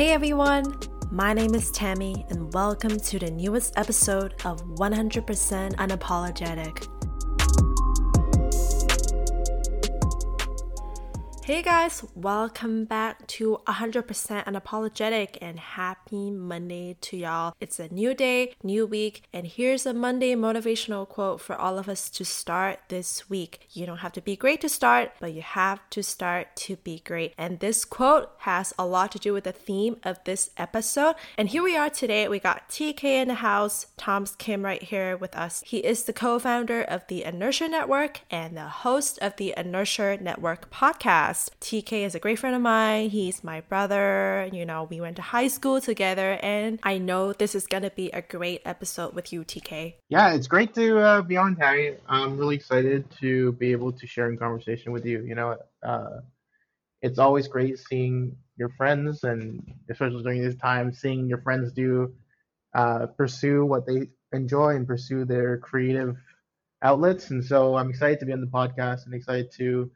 Hey everyone, my name is Tammy and welcome to the newest episode of 100% Unapologetic. Hey guys, welcome back to 100% Unapologetic and happy Monday to y'all. It's a new day, new week, and here's a Monday motivational quote for all of us to start this week. You don't have to be great to start, but you have to start to be great. And this quote has a lot to do with the theme of this episode. And here we are today. We got TK in the house, Tom's Kim right here with us. He is the co-founder of the Inertia Network and the host of the Inertia Network podcast. TK is a great friend of mine. He's my brother. You know, we went to high school together, and I know this is going to be a great episode with you, TK. Yeah, it's great to be on, Tammy. I'm really excited to be able to share in conversation with you. You know, it's always great seeing your friends, and especially during this time, seeing your friends do pursue what they enjoy and pursue their creative outlets. And so I'm excited to be on the podcast and excited to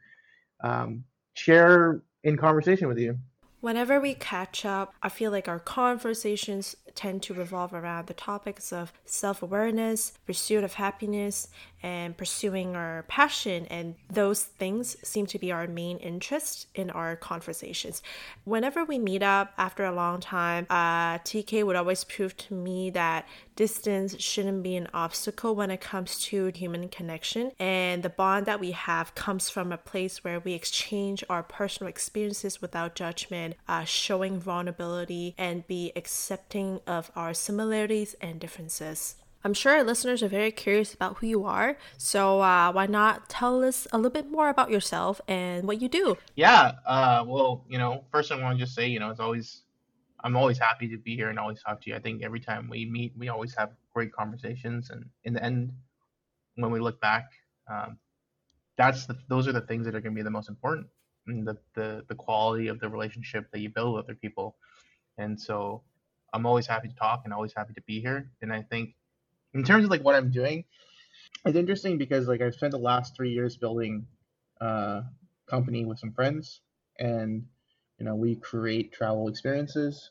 share in conversation with you. Whenever we catch up, I feel like our conversations tend to revolve around the topics of self-awareness, pursuit of happiness, and pursuing our passion. And those things seem to be our main interest in our conversations. Whenever we meet up after a long time, TK would always prove to me that distance shouldn't be an obstacle when it comes to human connection. And the bond that we have comes from a place where we exchange our personal experiences without judgment, showing vulnerability and be accepting of our similarities and differences. I'm sure our listeners are very curious about who you are, so why not tell us a little bit more about yourself and what you do? Yeah, well, you know, first I want to just say, you know, I'm always happy to be here and always talk to you. I think every time we meet, we always have great conversations, and in the end, when we look back, those are the things that are going to be the most important. And the quality of the relationship that you build with other people. And so I'm always happy to talk and always happy to be here. And I think in terms of like what I'm doing, it's interesting because like I've spent the last 3 years building a company with some friends, and you know, we create travel experiences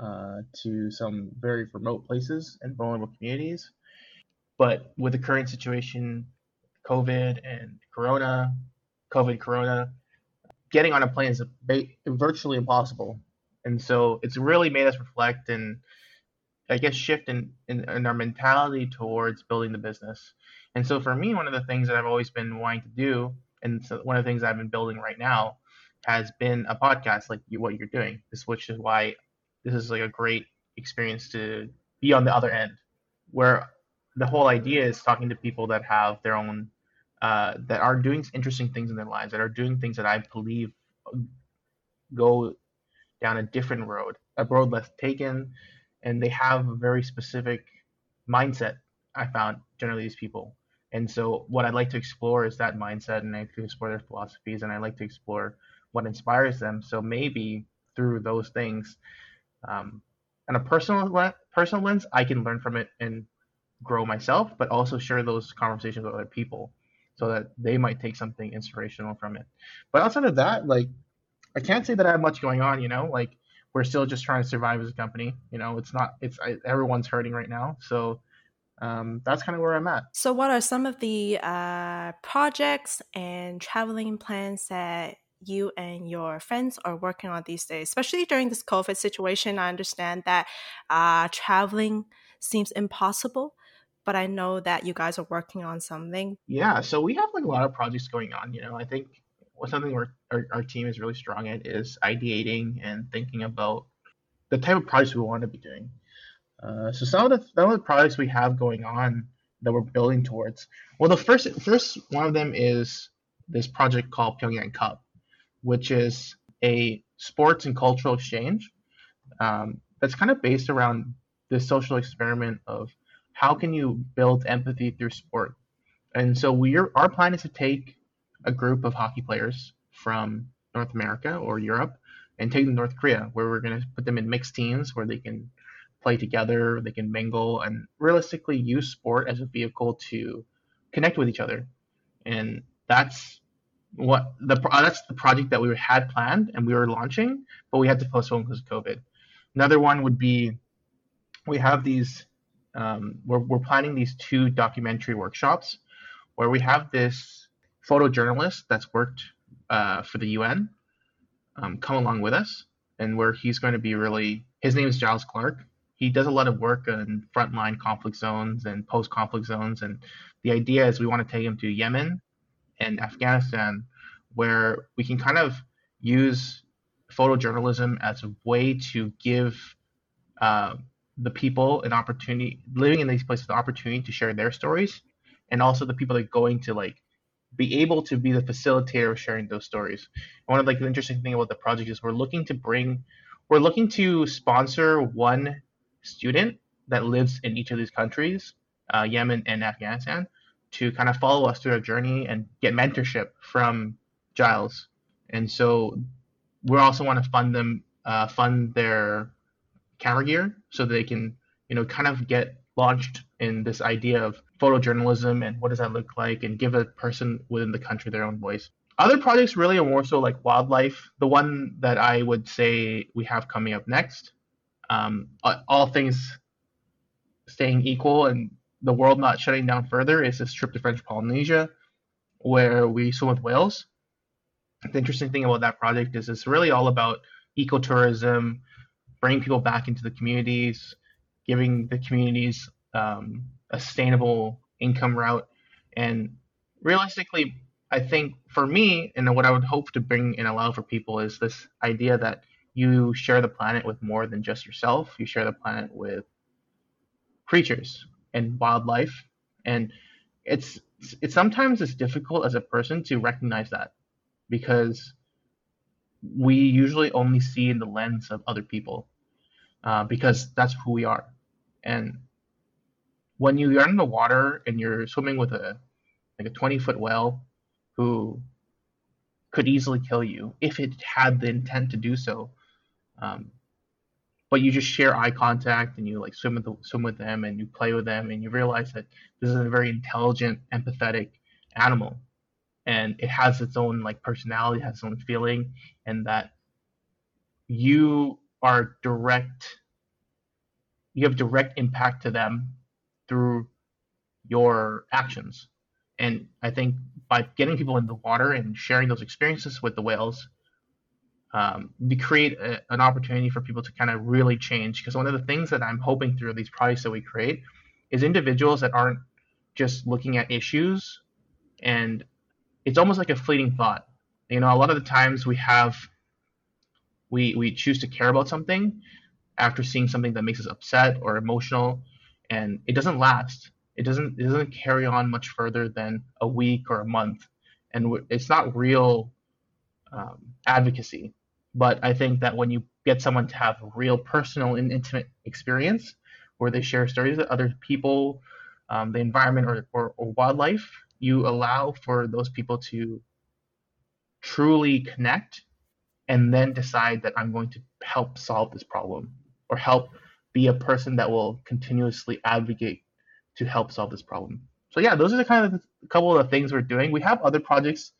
to some very remote places and vulnerable communities. But with the current situation, COVID and corona, getting on a plane is virtually impossible. And so it's really made us reflect and I guess shift in our mentality towards building the business. And so for me, one of the things that I've always been wanting to do, and so one of the things I've been building right now has been a podcast like what you're doing, which is why this is like a great experience to be on the other end, where the whole idea is talking to people that have their own that are doing interesting things in their lives, that are doing things that I believe go down a different road, a road less taken, and they have a very specific mindset, I found, generally these people. And so what I'd like to explore is that mindset, and I like to explore their philosophies, and I like to explore what inspires them. So maybe through those things, on a personal lens, I can learn from it and grow myself, but also share those conversations with other people, so that they might take something inspirational from it. But outside of that, like, I can't say that I have much going on, you know, like, we're still just trying to survive as a company, you know, everyone's hurting right now. So that's kind of where I'm at. So what are some of the projects and traveling plans that you and your friends are working on these days, especially during this COVID situation? I understand that traveling seems impossible, but I know that you guys are working on something. Yeah, so we have like a lot of projects going on, you know. I think something our team is really strong at is ideating and thinking about the type of projects we want to be doing. So some of the projects we have going on that we're building towards. Well, the first one of them is this project called Pyongyang Cup, which is a sports and cultural exchange that's kind of based around this social experiment of how can you build empathy through sport? And so our plan is to take a group of hockey players from North America or Europe and take them to North Korea, where we're going to put them in mixed teams where they can play together, they can mingle, and realistically use sport as a vehicle to connect with each other. And that's the project that we had planned and we were launching, but we had to postpone because of COVID. Another one would be, we have these, we're planning these two documentary workshops where we have this photojournalist that's worked for the UN come along with us, and where he's going to be really, his name is Giles Clark. He does a lot of work on frontline conflict zones and post-conflict zones, and the idea is we want to take him to Yemen and Afghanistan, where we can kind of use photojournalism as a way to give the people an opportunity, living in these places, the opportunity to share their stories, and also the people that are going to like be able to be the facilitator of sharing those stories. And one of like the interesting thing about the project is we're looking to sponsor one student that lives in each of these countries, Yemen and Afghanistan, to kind of follow us through our journey and get mentorship from Giles. And so we also want to fund them, fund their camera gear so they can, you know, kind of get launched in this idea of photojournalism and what does that look like, and give a person within the country their own voice. Other projects really are more so like wildlife. The one that I would say we have coming up next, all things staying equal and the world not shutting down further, is this trip to French Polynesia where we swim with whales. The interesting thing about that project is it's really all about ecotourism, bringing people back into the communities, giving the communities a sustainable income route. And realistically, I think for me, and what I would hope to bring and allow for people, is this idea that you share the planet with more than just yourself. You share the planet with creatures and wildlife. And it's sometimes it's difficult as a person to recognize that, because we usually only see in the lens of other people, because that's who we are. And when you are in the water and you're swimming with a 20-foot whale who could easily kill you if it had the intent to do so, but you just share eye contact and you like swim with them and you play with them, and you realize that this is a very intelligent, empathetic animal, and it has its own like personality, has its own feeling, and that you have direct impact to them through your actions. And I think by getting people in the water and sharing those experiences with the whales, we create an opportunity for people to kind of really change. Because one of the things that I'm hoping through these projects that we create is individuals that aren't just looking at issues, and it's almost like a fleeting thought. You know, a lot of the times we choose to care about something after seeing something that makes us upset or emotional, and it doesn't last. It doesn't carry on much further than a week or a month, and it's not real advocacy. But I think that when you get someone to have a real personal and intimate experience where they share stories with other people, the environment, or wildlife, you allow for those people to truly connect and then decide that I'm going to help solve this problem, or help be a person that will continuously advocate to help solve this problem. So yeah, those are the kind of a couple of the things we're doing. We have other projects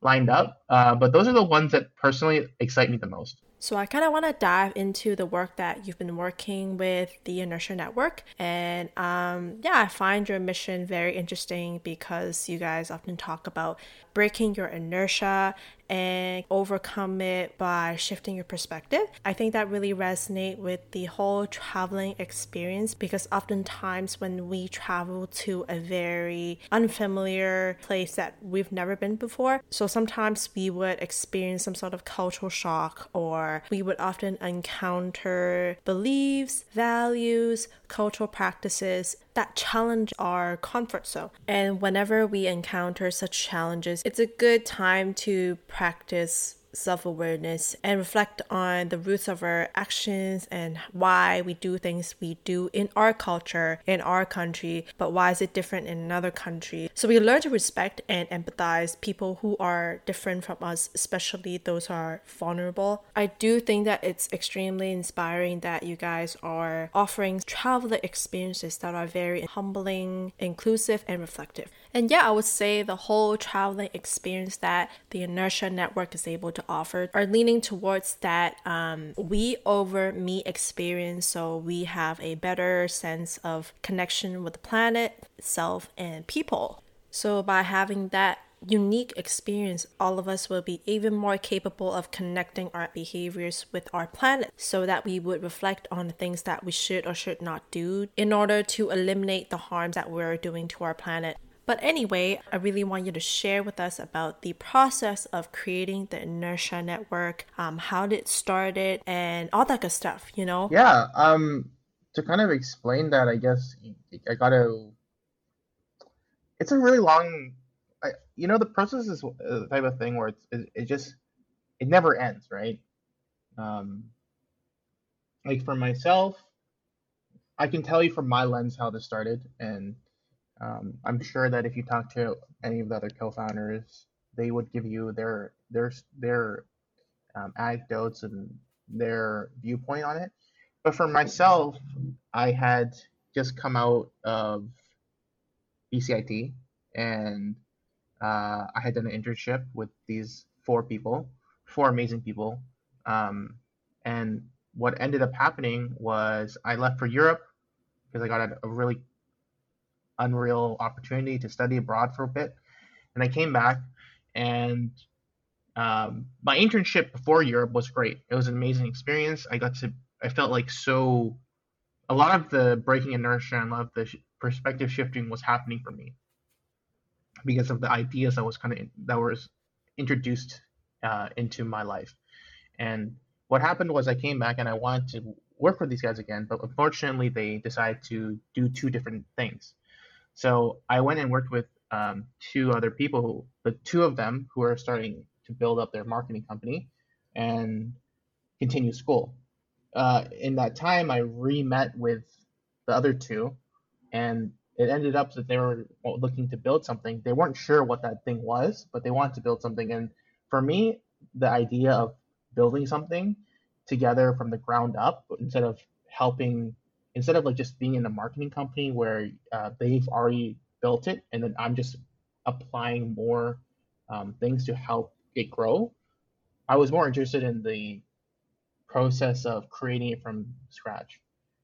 lined up, but those are the ones that personally excite me the most. So I kind of want to dive into the work that you've been working with the Inertia Network. And I find your mission very interesting, because you guys often talk about breaking your inertia and overcome it by shifting your perspective. I think that really resonates with the whole traveling experience, because oftentimes when we travel to a very unfamiliar place that we've never been before, so sometimes we would experience some sort of cultural shock, or we would often encounter beliefs, values, cultural practices that challenge our comfort zone. And whenever we encounter such challenges, it's a good time to practice self-awareness and reflect on the roots of our actions and why we do things we do in our culture, in our country, but why is it different in another country? So we learn to respect and empathize people who are different from us, especially those who are vulnerable. I do think that it's extremely inspiring that you guys are offering travel experiences that are very humbling, inclusive, and reflective. And yeah, I would say the whole traveling experience that the Inertia Network is able to to offer are leaning towards that we over me experience, so we have a better sense of connection with the planet, self, and people. So by having that unique experience, all of us will be even more capable of connecting our behaviors with our planet, so that we would reflect on the things that we should or should not do in order to eliminate the harms that we're doing to our planet. But anyway, I really want you to share with us about the process of creating the Inertia Network, how it started, and all that good stuff, you know? Yeah, to kind of explain that, I guess I gotta... It's a really long... the process is the type of thing where it never ends, right? Like for myself, I can tell you from my lens how this started, and I'm sure that if you talk to any of the other co-founders, they would give you their anecdotes and their viewpoint on it. But for myself, I had just come out of BCIT, and I had done an internship with these four amazing people. And what ended up happening was I left for Europe because I got a really unreal opportunity to study abroad for a bit. And I came back, and my internship before Europe was great. It was an amazing experience. I felt like so a lot of the breaking inertia and a lot of the perspective shifting was happening for me because of the ideas that were introduced into my life. And what happened was I came back and I wanted to work with these guys again, but unfortunately they decided to do two different things. So I went and worked with two other people, but two of them who are starting to build up their marketing company and continue school. In that time, I re-met with the other two, and it ended up that they were looking to build something. They weren't sure what that thing was, but they wanted to build something. And for me, the idea of building something together from the ground up, instead of like just being in a marketing company where they've already built it and then I'm just applying more things to help it grow, I was more interested in the process of creating it from scratch.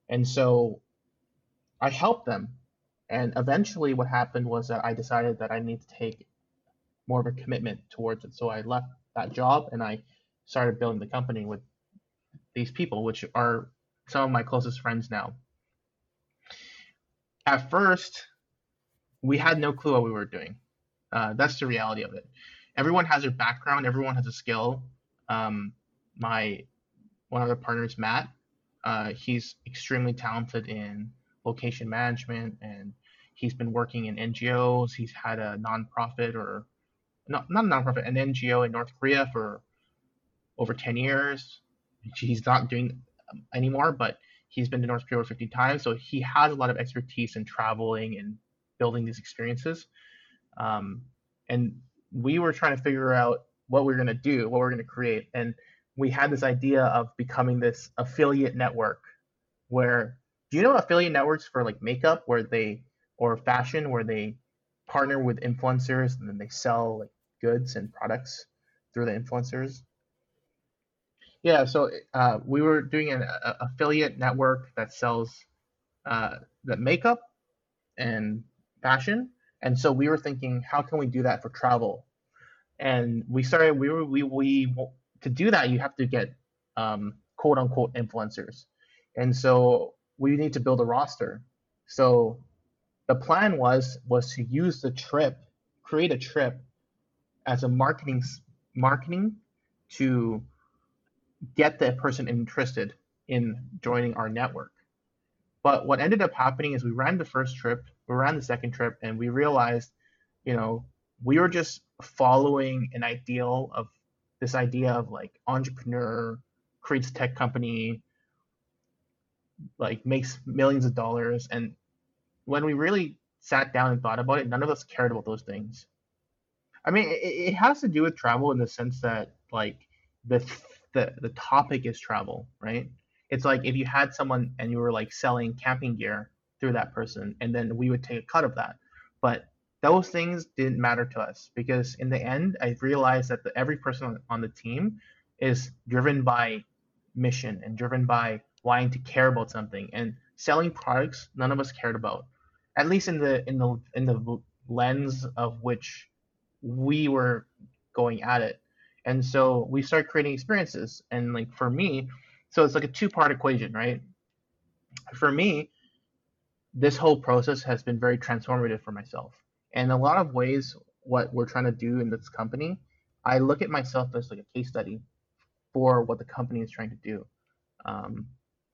And so I helped them. And eventually what happened was that I decided that I need to take more of a commitment towards it. So I left that job and I started building the company with these people, which are some of my closest friends now. At first, we had no clue what we were doing. That's the reality of it. Everyone has their background. Everyone has a skill. One of the partners, Matt, he's extremely talented in location management, and he's been working in NGOs. He's had a nonprofit, or an NGO in North Korea for over 10 years. He's not doing anymore, but he's been to North Korea 50 times, so he has a lot of expertise in traveling and building these experiences. And we were trying to figure out what we're going to do, what we're going to create, and we had this idea of becoming this affiliate network. Where, do you know affiliate networks for like makeup or fashion, where they partner with influencers and then they sell like goods and products through the influencers? Yeah, so we were doing an affiliate network that sells the makeup and fashion, and so we were thinking, how can we do that for travel? And to do that, you have to get quote unquote influencers, and so we need to build a roster. So the plan was to use the trip, create a trip as a marketing to get that person interested in joining our network. But what ended up happening is we ran the first trip, we ran the second trip, and we realized, we were just following an ideal of this idea of like entrepreneur creates tech company, like makes millions of dollars. And when we really sat down and thought about it, none of us cared about those things. I mean, it has to do with travel in the sense that like the topic is travel, right? It's like if you had someone and you were like selling camping gear through that person, and then we would take a cut of that. But those things didn't matter to us, because in the end, I realized that every person on the team is driven by mission and driven by wanting to care about something, and selling products none of us cared about, at least in the lens of which we were going at it. And so we start creating experiences. And like for me, so it's like a two-part equation, right? For me, this whole process has been very transformative for myself. And a lot of ways, what we're trying to do in this company, I look at myself as like a case study for what the company is trying to do.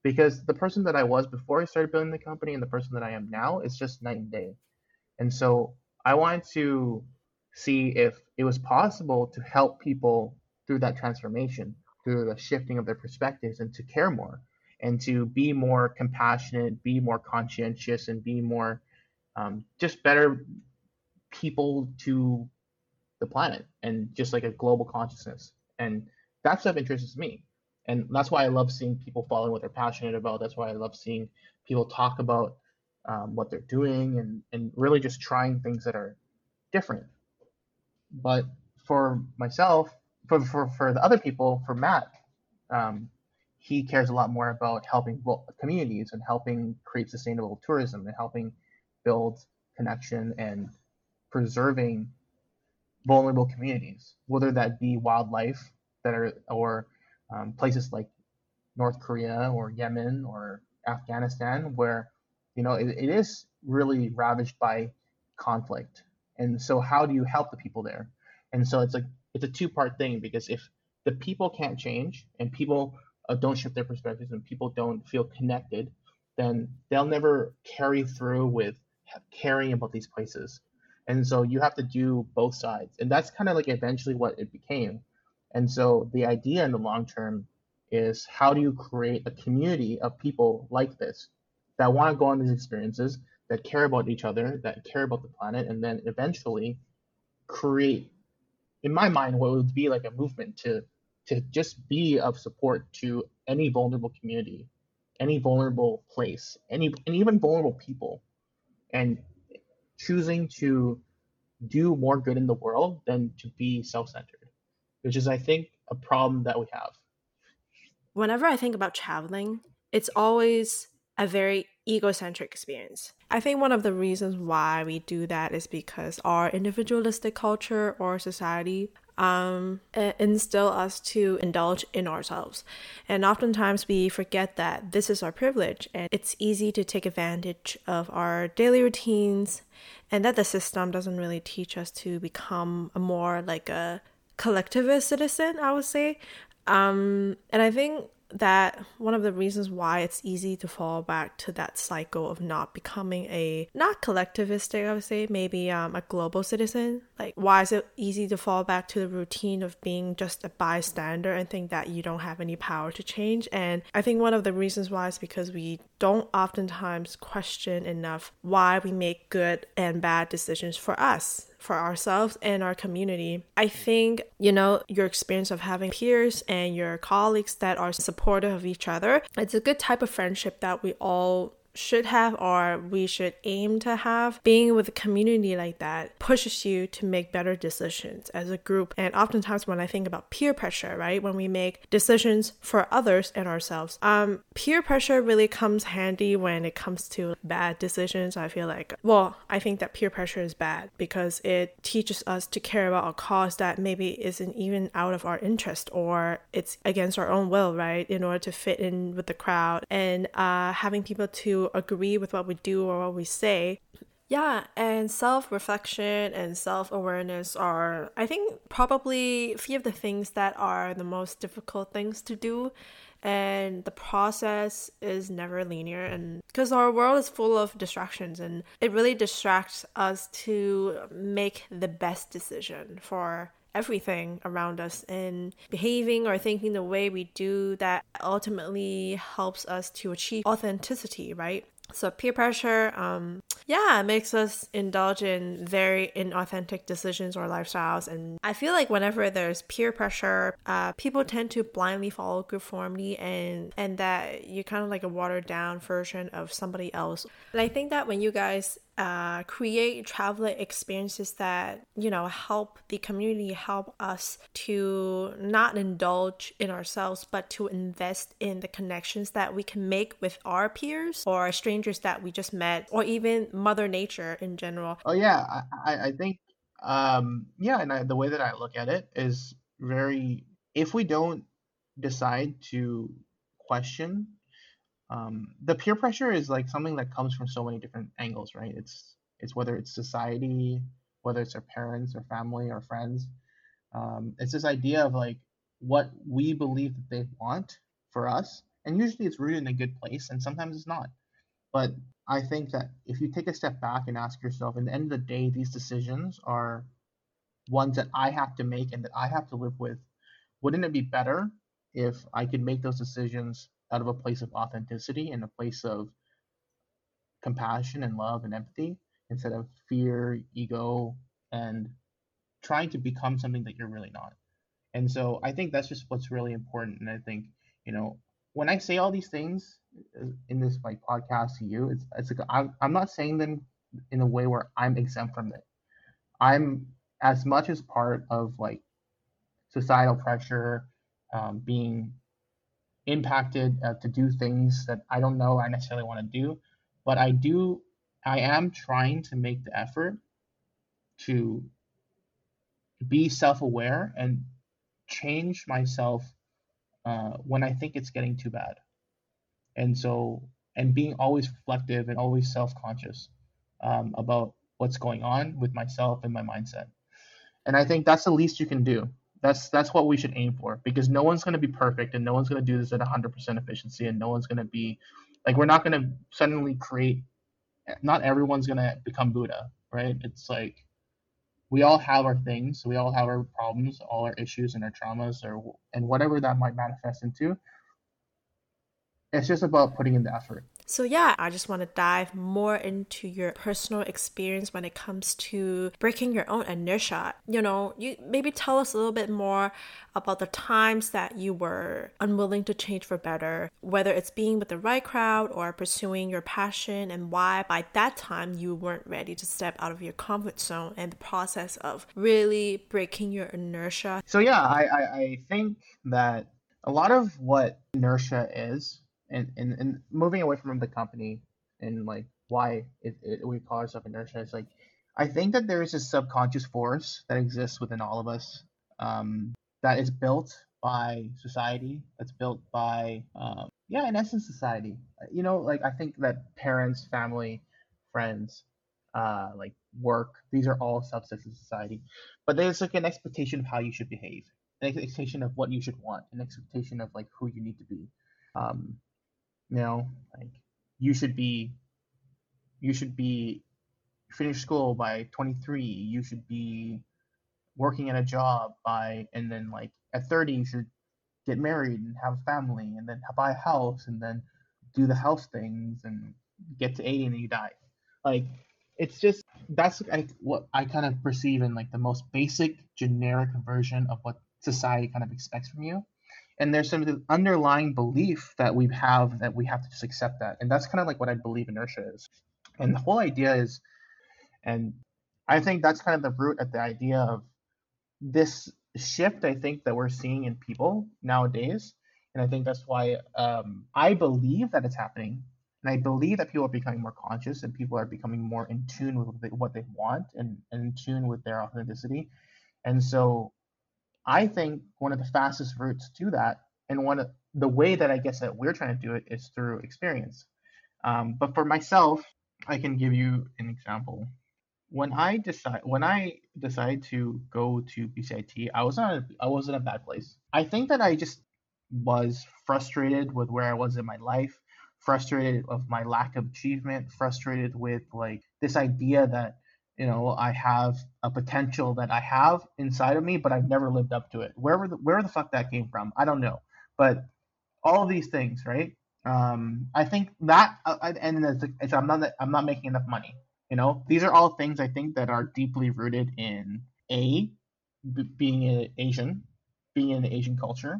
Because the person that I was before I started building the company and the person that I am now is just night and day. And so I wanted to see if it was possible to help people through that transformation, through the shifting of their perspectives, and to care more and to be more compassionate, be more conscientious, and be more just better people to the planet, and just like a global consciousness. And that stuff interests me. And that's why I love seeing people following what they're passionate about. That's why I love seeing people talk about what they're doing and really just trying things that are different. But for myself, for the other people, for Matt, he cares a lot more about helping communities and helping create sustainable tourism and helping build connection and preserving vulnerable communities, whether that be wildlife or places like North Korea or Yemen or Afghanistan, where it is really ravaged by conflict. And so how do you help the people there? And so it's a two-part thing, because if the people can't change and people don't shift their perspectives and people don't feel connected, then they'll never carry through with caring about these places. And so you have to do both sides. And that's kind of like eventually what it became. And so the idea in the long term is, how do you create a community of people like this that want to go on these experiences, that care about each other, that care about the planet, and then eventually create, in my mind, what would be like a movement to just be of support to any vulnerable community, any vulnerable place, and even vulnerable people, and choosing to do more good in the world than to be self-centered, which is, I think, a problem that we have. Whenever I think about traveling, it's always a very egocentric experience. I think one of the reasons why we do that is because our individualistic culture or society instill us to indulge in ourselves. And oftentimes we forget that this is our privilege, and it's easy to take advantage of our daily routines, and that the system doesn't really teach us to become a more like a collectivist citizen, I would say. And I think that one of the reasons why it's easy to fall back to that cycle of not becoming a, not collectivistic, I would say, maybe a global citizen. Like, why is it easy to fall back to the routine of being just a bystander and think that you don't have any power to change? And I think one of the reasons why is because we don't oftentimes question enough why we make good and bad decisions for us, for ourselves and our community. I think, your experience of having peers and your colleagues that are supportive of each other, it's a good type of friendship that we all should have, or we should aim to have. Being with a community like that pushes you to make better decisions as a group. And oftentimes when I think about peer pressure, right, when we make decisions for others and ourselves, peer pressure really comes handy when it comes to bad decisions. I think that peer pressure is bad because it teaches us to care about a cause that maybe isn't even out of our interest, or it's against our own will, right, in order to fit in with the crowd, and having people to agree with what we do or what we say. Yeah, and self-reflection and self-awareness are, I think, probably a few of the things that are the most difficult things to do. And the process is never linear, and because our world is full of distractions, and it really distracts us to make the best decision for everything around us, and behaving or thinking the way we do that ultimately helps us to achieve authenticity, right? So peer pressure, makes us indulge in very inauthentic decisions or lifestyles. And I feel like whenever there's peer pressure, people tend to blindly follow conformity, and that you're kind of like a watered down version of somebody else. And I think that when you guys create travel experiences that, you know, help the community, help us to not indulge in ourselves, but to invest in the connections that we can make with our peers or strangers that we just met, or even Mother Nature in general. Oh yeah, I think the way that I look at it is very, if we don't decide to question, the peer pressure is like something that comes from so many different angles, right? It's whether it's society, whether it's our parents or family or friends. It's this idea of like what we believe that they want for us. And usually it's rooted in a good place, and sometimes it's not. But I think that if you take a step back and ask yourself, at the end of the day, these decisions are ones that I have to make and that I have to live with. Wouldn't it be better if I could make those decisions out of a place of authenticity and a place of compassion and love and empathy, instead of fear, ego, and trying to become something that you're really not? And so I think that's just what's really important. And I think, you know, when I say all these things in this like podcast to you, it's like I'm not saying them in a way where I'm exempt from it. I'm as much as part of like societal pressure, being impacted to do things that I don't know I necessarily want to do, but I am trying to make the effort to be self-aware and change myself when I think it's getting too bad. And so, and being always reflective and always self-conscious about what's going on with myself and my mindset. And I think that's the least you can do. That's what we should aim for, because no one's going to be perfect, and no one's going to do this at 100% efficiency, and no one's going to be like, we're not going to suddenly create, not everyone's going to become Buddha, right? It's like, we all have our things, we all have our problems, all our issues and our traumas, or and whatever that might manifest into. It's just about putting in the effort. So yeah, I just want to dive more into your personal experience when it comes to breaking your own inertia. You know, you maybe tell us a little bit more about the times that you were unwilling to change for better, whether it's being with the right crowd or pursuing your passion, and why by that time you weren't ready to step out of your comfort zone, and the process of really breaking your inertia. So yeah, I think that a lot of what inertia is, and moving away from the company and like why we call ourselves inertia, is like, I think that there is a subconscious force that exists within all of us that is built by society, that's built by in essence society, you know, like I think that parents, family, friends, like work, these are all subsets of society, but there's like an expectation of how you should behave, an expectation of what you should want, an expectation of like who you need to be. You know, like you should be finished school by 23, you should be working at a job by, and then like at 30 you should get married and have a family, and then buy a house, and then do the house things, and get to 80 and then you die. Like, it's just, that's what I kind of perceive in like the most basic generic version of what society kind of expects from you. And there's some underlying belief that we have to just accept that. And that's kind of like what I believe inertia is. And the whole idea is, and I think that's kind of the root of the idea of this shift, I think, that we're seeing in people nowadays. And I think that's why I believe that it's happening. And I believe that people are becoming more conscious, and people are becoming more in tune with what they want, and in tune with their authenticity. And so I think one of the fastest routes to that, and one of the way that I guess that we're trying to do it, is through experience. But for myself, I can give you an example. When I decided to go to BCIT, I was in a bad place. I think that I just was frustrated with where I was in my life, frustrated of my lack of achievement, frustrated with like this idea that, you know, I have a potential that I have inside of me, but I've never lived up to it. Where the fuck that came from, I don't know. But all of these things, right? I think that, and it's I'm not making enough money. You know, these are all things I think that are deeply rooted in being an Asian culture.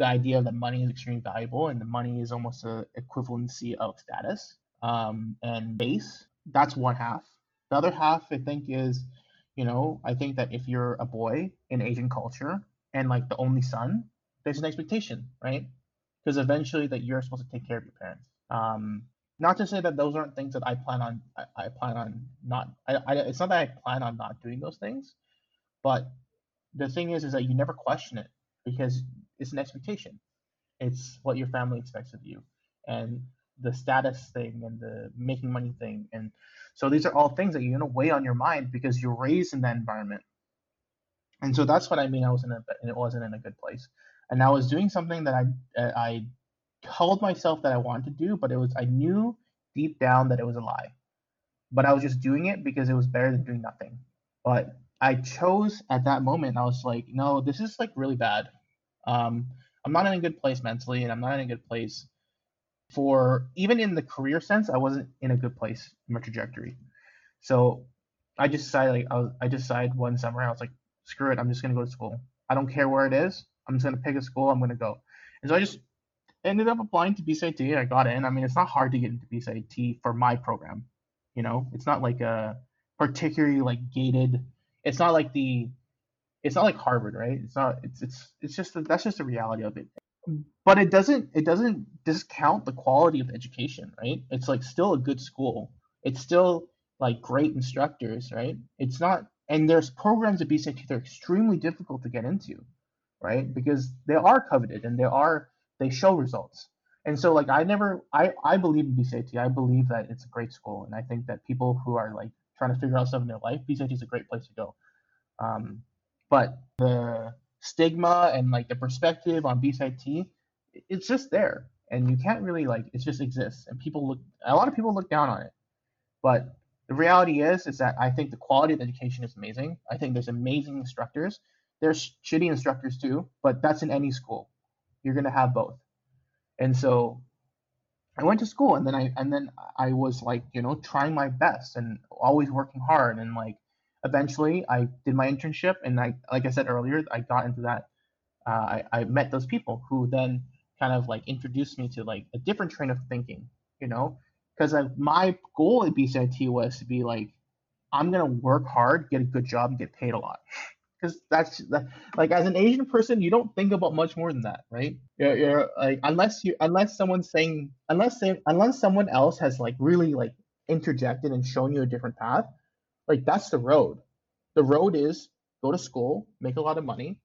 The idea that money is extremely valuable, and the money is almost an equivalency of status and base. that's one half. The other half, I think, is, you know, I think that if you're a boy in Asian culture and like the only son, there's an expectation, right? Because eventually that you're supposed to take care of your parents. Not to say that those aren't things that it's not that I plan on not doing those things, but the thing is that you never question it because it's an expectation. It's what your family expects of you, and the status thing and the making money thing. And so these are all things that you're going to weigh on your mind because you're raised in that environment. And so that's what I mean. It wasn't in a good place. And I was doing something that I told myself that I wanted to do, but I knew deep down that it was a lie, but I was just doing it because it was better than doing nothing. But I chose at that moment, I was like, no, this is like really bad. I'm not in a good place mentally, and I'm not in a good place even in the career sense. I wasn't in a good place in my trajectory. So I just decided, one summer, I was like, screw it. I'm just going to go to school. I don't care where it is. I'm just going to pick a school. I'm going to go. And so I just ended up applying to BCIT. I got in. I mean, it's not hard to get into BCIT for my program. You know, it's not like a particularly like gated. It's not like Harvard, right? That's just the reality of it. But it doesn't discount the quality of education, right? It's like still a good school. It's still like great instructors, right? It's not, and there's programs at BCIT that are extremely difficult to get into, right? Because they are coveted and they show results. And so like I believe in BCIT. I believe that it's a great school, and I think that people who are like trying to figure out stuff in their life, BCIT is a great place to go. But the stigma and like the perspective on BCIT, it's just there, and you can't really like, it just exists, and a lot of people look down on it. But the reality is that I think the quality of education is amazing. I think there's amazing instructors. There's shitty instructors too, but that's in any school. You're going to have both. And so I went to school, and then I was like, you know, trying my best and always working hard. And like, eventually I did my internship, and like I said earlier, I got into that. I met those people who then kind of like introduced me to like a different train of thinking, you know, because my goal at BCIT was to be like, I'm going to work hard, get a good job, and get paid a lot. Because like as an Asian person, you don't think about much more than that, right? You're like, unless someone else has like really like interjected and shown you a different path, like that's the road. The road is go to school, make a lot of money,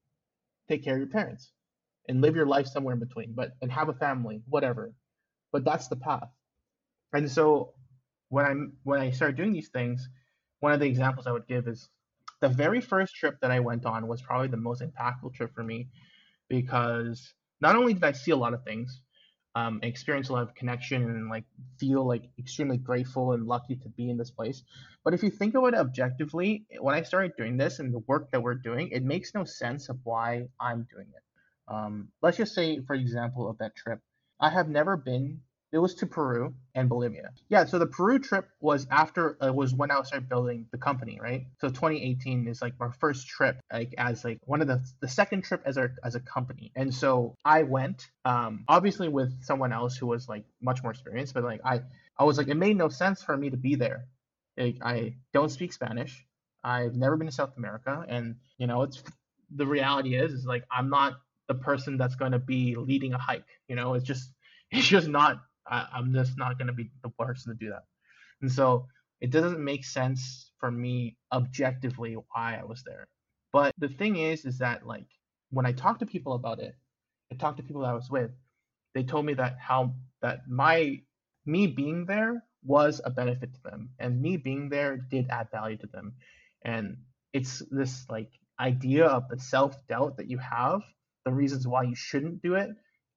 take care of your parents, and live your life somewhere in between, and have a family, whatever. But that's the path. And so when I started doing these things, one of the examples I would give is, the very first trip that I went on was probably the most impactful trip for me, because not only did I see a lot of things, experience a lot of connection, and like feel like extremely grateful and lucky to be in this place. But if you think about it objectively, when I started doing this and the work that we're doing, it makes no sense of why I'm doing it. Let's just say, for example, of that trip, I have never been. It was to Peru and Bolivia. Yeah, so the Peru trip was when I started building the company, right? So 2018 is like my first trip, like as like one of the second trip as a company. And so I went, obviously with someone else who was like much more experienced, but like I was like, it made no sense for me to be there. Like, I don't speak Spanish. I've never been to South America, and you know, it's the reality is like I'm not the person that's going to be leading a hike. You know, it's just not. I'm just not going to be the person to do that. And so it doesn't make sense for me objectively why I was there. But the thing is that like when I talked to people about it, I talked to people that I was with, they told me that me being there was a benefit to them, and me being there did add value to them. And it's this like idea of the self-doubt that you have, the reasons why you shouldn't do it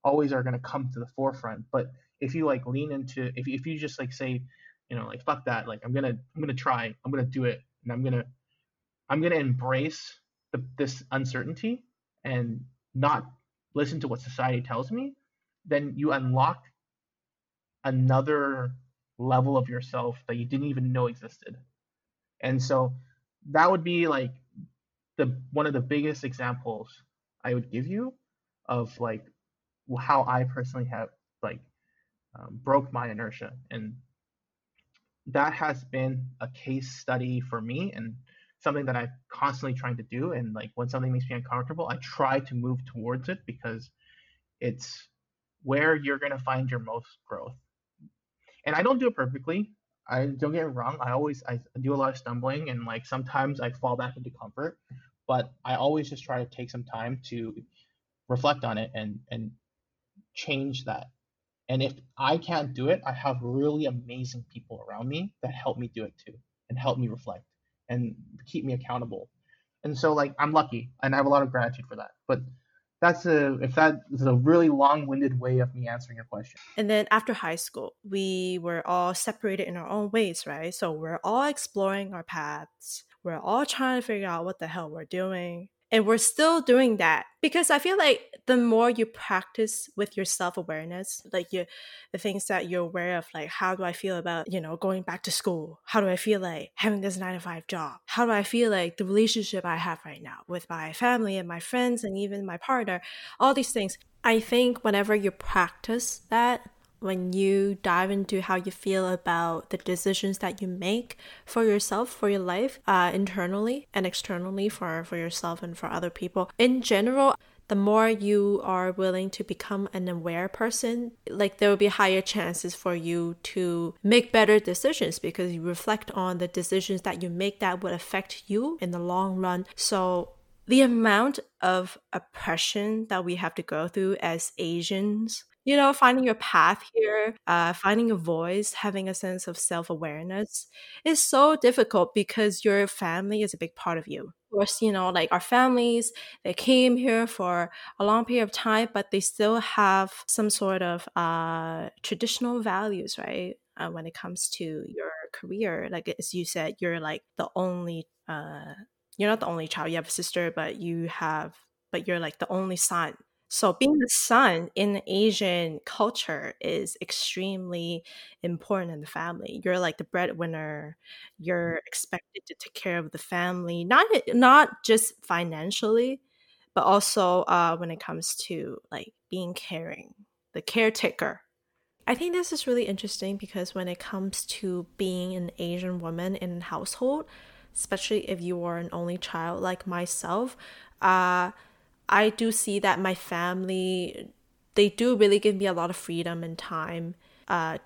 always are going to come to the forefront. But if you like lean into, if you just like say, you know, like fuck that, like I'm gonna try, I'm gonna do it, and I'm gonna embrace this uncertainty and not listen to what society tells me, then you unlock another level of yourself that you didn't even know existed. And so that would be like one of the biggest examples I would give you of like how I personally have like broke my inertia and that has been a case study for me and something that I'm constantly trying to do. And like when something makes me uncomfortable, I try to move towards it because it's where you're going to find your most growth. And I don't do it perfectly. I don't get it wrong. I do a lot of stumbling and like sometimes I fall back into comfort, but I always just try to take some time to reflect on it and change that. And if I can't do it, I have really amazing people around me that help me do it too and help me reflect and keep me accountable. And so like I'm lucky and I have a lot of gratitude for that. But if that is a really long-winded way of me answering your question. And then after high school, we were all separated in our own ways, right? So we're all exploring our paths. We're all trying to figure out what the hell we're doing. And we're still doing that because I feel like the more you practice with your self-awareness, like the things that you're aware of, like how do I feel about, going back to school? How do I feel like having this 9-to-5 job? How do I feel like the relationship I have right now with my family and my friends and even my partner, all these things. I think whenever you practice that, when you dive into how you feel about the decisions that you make for yourself, for your life, internally and externally for yourself and for other people. In general, the more you are willing to become an aware person, like there will be higher chances for you to make better decisions because you reflect on the decisions that you make that would affect you in the long run. So the amount of oppression that we have to go through as Asians, finding your path here, finding a voice, having a sense of self-awareness is so difficult because your family is a big part of you. Of course, like our families, they came here for a long period of time, but they still have some sort of traditional values, right? When it comes to your career, like as you said, you're like the only, you're not the only child, you have a sister, but you're like the only son. So being the son in Asian culture is extremely important in the family. You're like the breadwinner. You're expected to take care of the family, not just financially, but also when it comes to like being caring, the caretaker. I think this is really interesting because when it comes to being an Asian woman in a household, especially if you are an only child like myself, I do see that my family, they do really give me a lot of freedom and time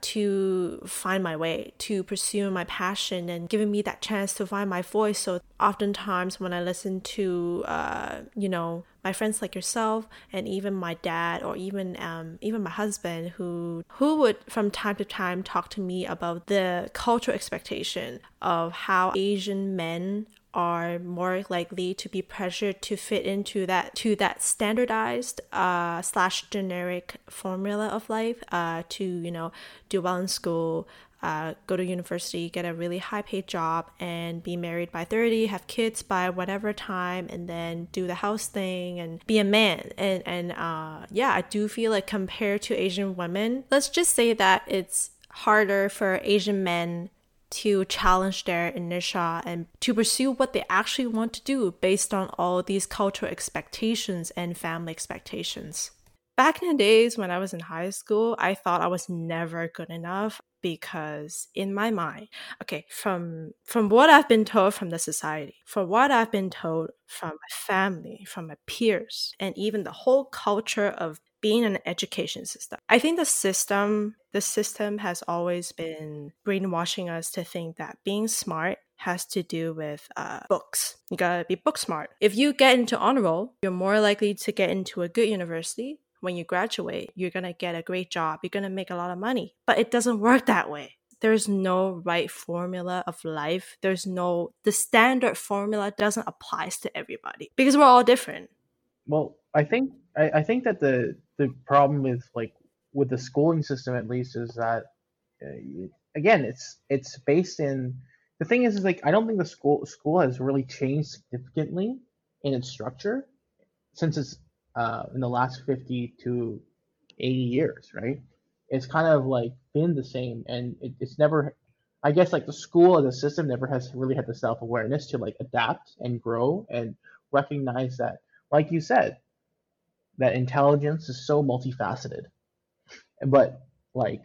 to find my way, to pursue my passion and giving me that chance to find my voice. So oftentimes when I listen to, my friends like yourself and even my dad or even my husband who would from time to time talk to me about the cultural expectation of how Asian men are more likely to be pressured to fit into that standardized / generic formula of life, to do well in school, go to university, get a really high paid job, and be married by 30, have kids by whatever time, and then do the house thing and be a man. And I do feel like compared to Asian women, let's just say that it's harder for Asian men to challenge their inertia and to pursue what they actually want to do based on all these cultural expectations and family expectations. Back in the days when I was in high school, I thought I was never good enough because in my mind, from what I've been told from the society, from what I've been told from my family, from my peers, and even the whole culture of being in an education system. I think the system has always been brainwashing us to think that being smart has to do with books. You gotta be book smart. If you get into honor roll, you're more likely to get into a good university. When you graduate, you're gonna get a great job. You're gonna make a lot of money. But it doesn't work that way. There's no right formula of life. The standard formula doesn't apply to everybody because we're all different. Well, I think that the problem is like with the schooling system, at least, is that again, it's based in the thing is like I don't think the school has really changed significantly in its structure since it's in the last 50 to 80 years, right? It's kind of like been the same, and it's never. I guess like the school as a system never has really had the self-awareness to like adapt and grow and recognize that, like you said, that intelligence is so multifaceted. But like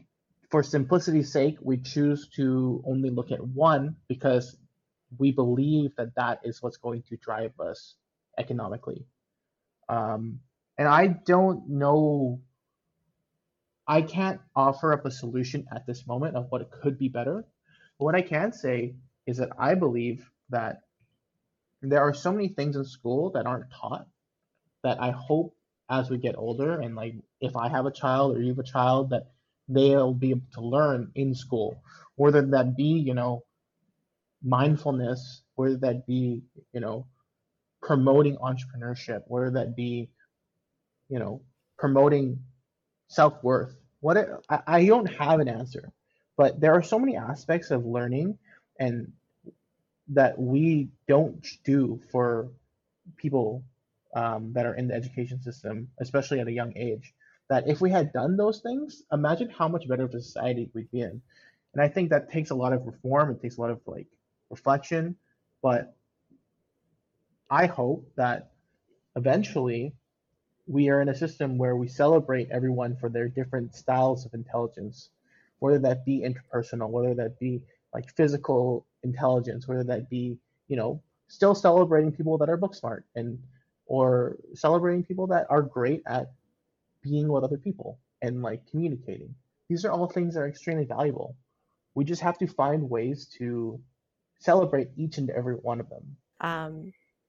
for simplicity's sake, we choose to only look at one because we believe that that is what's going to drive us economically. And I don't know, I can't offer up a solution at this moment of what it could be better. But what I can say is that I believe that there are so many things in school that aren't taught that I hope as we get older, and like if I have a child or you have a child, that they'll be able to learn in school, whether that be, you know, mindfulness, whether that be, you know, promoting entrepreneurship, whether that be, you know, promoting self-worth. What it, I don't have an answer, but there are so many aspects of learning and that we don't do for people that are in the education system, especially at a young age, that if we had done those things, imagine how much better of a society we'd be in. And I think that takes a lot of reform. It takes a lot of like reflection, but I hope that eventually we are in a system where we celebrate everyone for their different styles of intelligence, whether that be interpersonal, whether that be like physical intelligence, whether that be, you know, still celebrating people that are book smart and, or celebrating people that are great at being with other people and like communicating. These are all things that are extremely valuable. We just have to find ways to celebrate each and every one of them.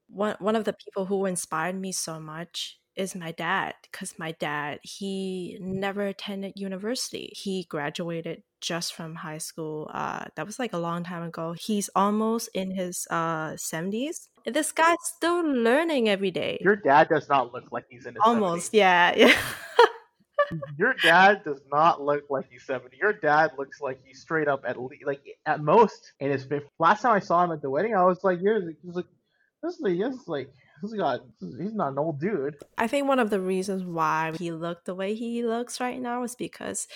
One of the people who inspired me so much is my dad, because my dad, he never attended university. He graduated just from high school. That was like a long time ago. He's almost in his 70s. This guy's still learning every day. Your dad does not look like he's in his almost 70s. Yeah. Your dad does not look like he's 70. Your dad looks like he's straight up at least, like at most in his 50s. Last time I saw him at the wedding, I was like, he's not an old dude. I think one of the reasons why he looked the way he looks right now is because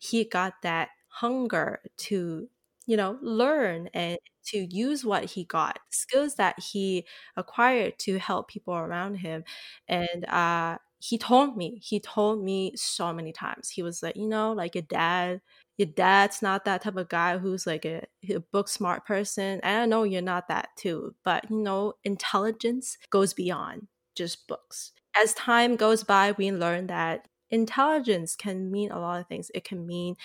he got that hunger to, you know, learn and to use what he got, skills that he acquired to help people around him. And he told me so many times, he was like, you know, like your dad's not that type of guy who's like a book smart person. And I know you're not that too, but you know, intelligence goes beyond just books. As time goes by, we learn that intelligence can mean a lot of things. It can mean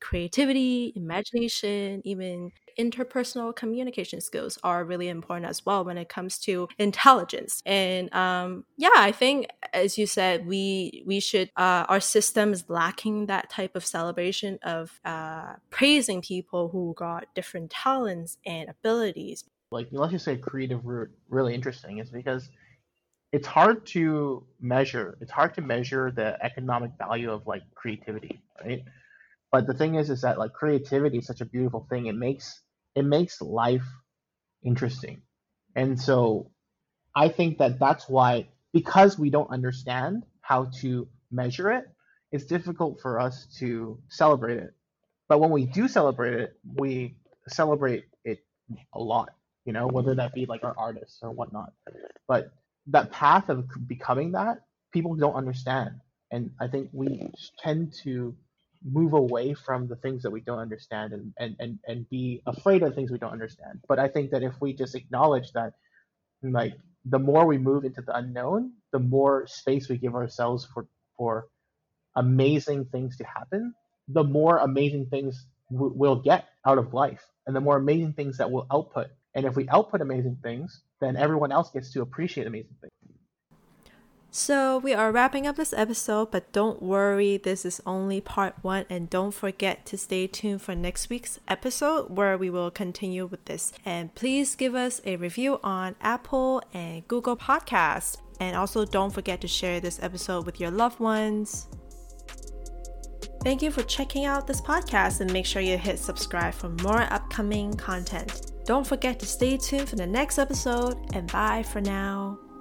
creativity, imagination, even interpersonal communication skills are really important as well when it comes to intelligence. And I think, as you said, we should, our system is lacking that type of celebration of praising people who got different talents and abilities. Like, unless you say creative root, really interesting, is because it's hard to measure. It's hard to measure the economic value of like creativity, right? But the thing is that like creativity is such a beautiful thing. It makes life interesting. And so I think that that's why, because we don't understand how to measure it, it's difficult for us to celebrate it. But when we do celebrate it, we celebrate it a lot, you know, whether that be like our artists or whatnot. But that path of becoming that, people don't understand. And I think we tend to move away from the things that we don't understand and be afraid of things we don't understand. But I think that if we just acknowledge that, like, the more we move into the unknown, the more space we give ourselves for amazing things to happen, the more amazing things we'll get out of life and the more amazing things that we'll output. And if we output amazing things, then everyone else gets to appreciate amazing things. So we are wrapping up this episode, but don't worry, this is only part one, and don't forget to stay tuned for next week's episode where we will continue with this. And please give us a review on Apple and Google Podcasts. And also don't forget to share this episode with your loved ones. Thank you for checking out this podcast, and make sure you hit subscribe for more upcoming content. Don't forget to stay tuned for the next episode, and bye for now.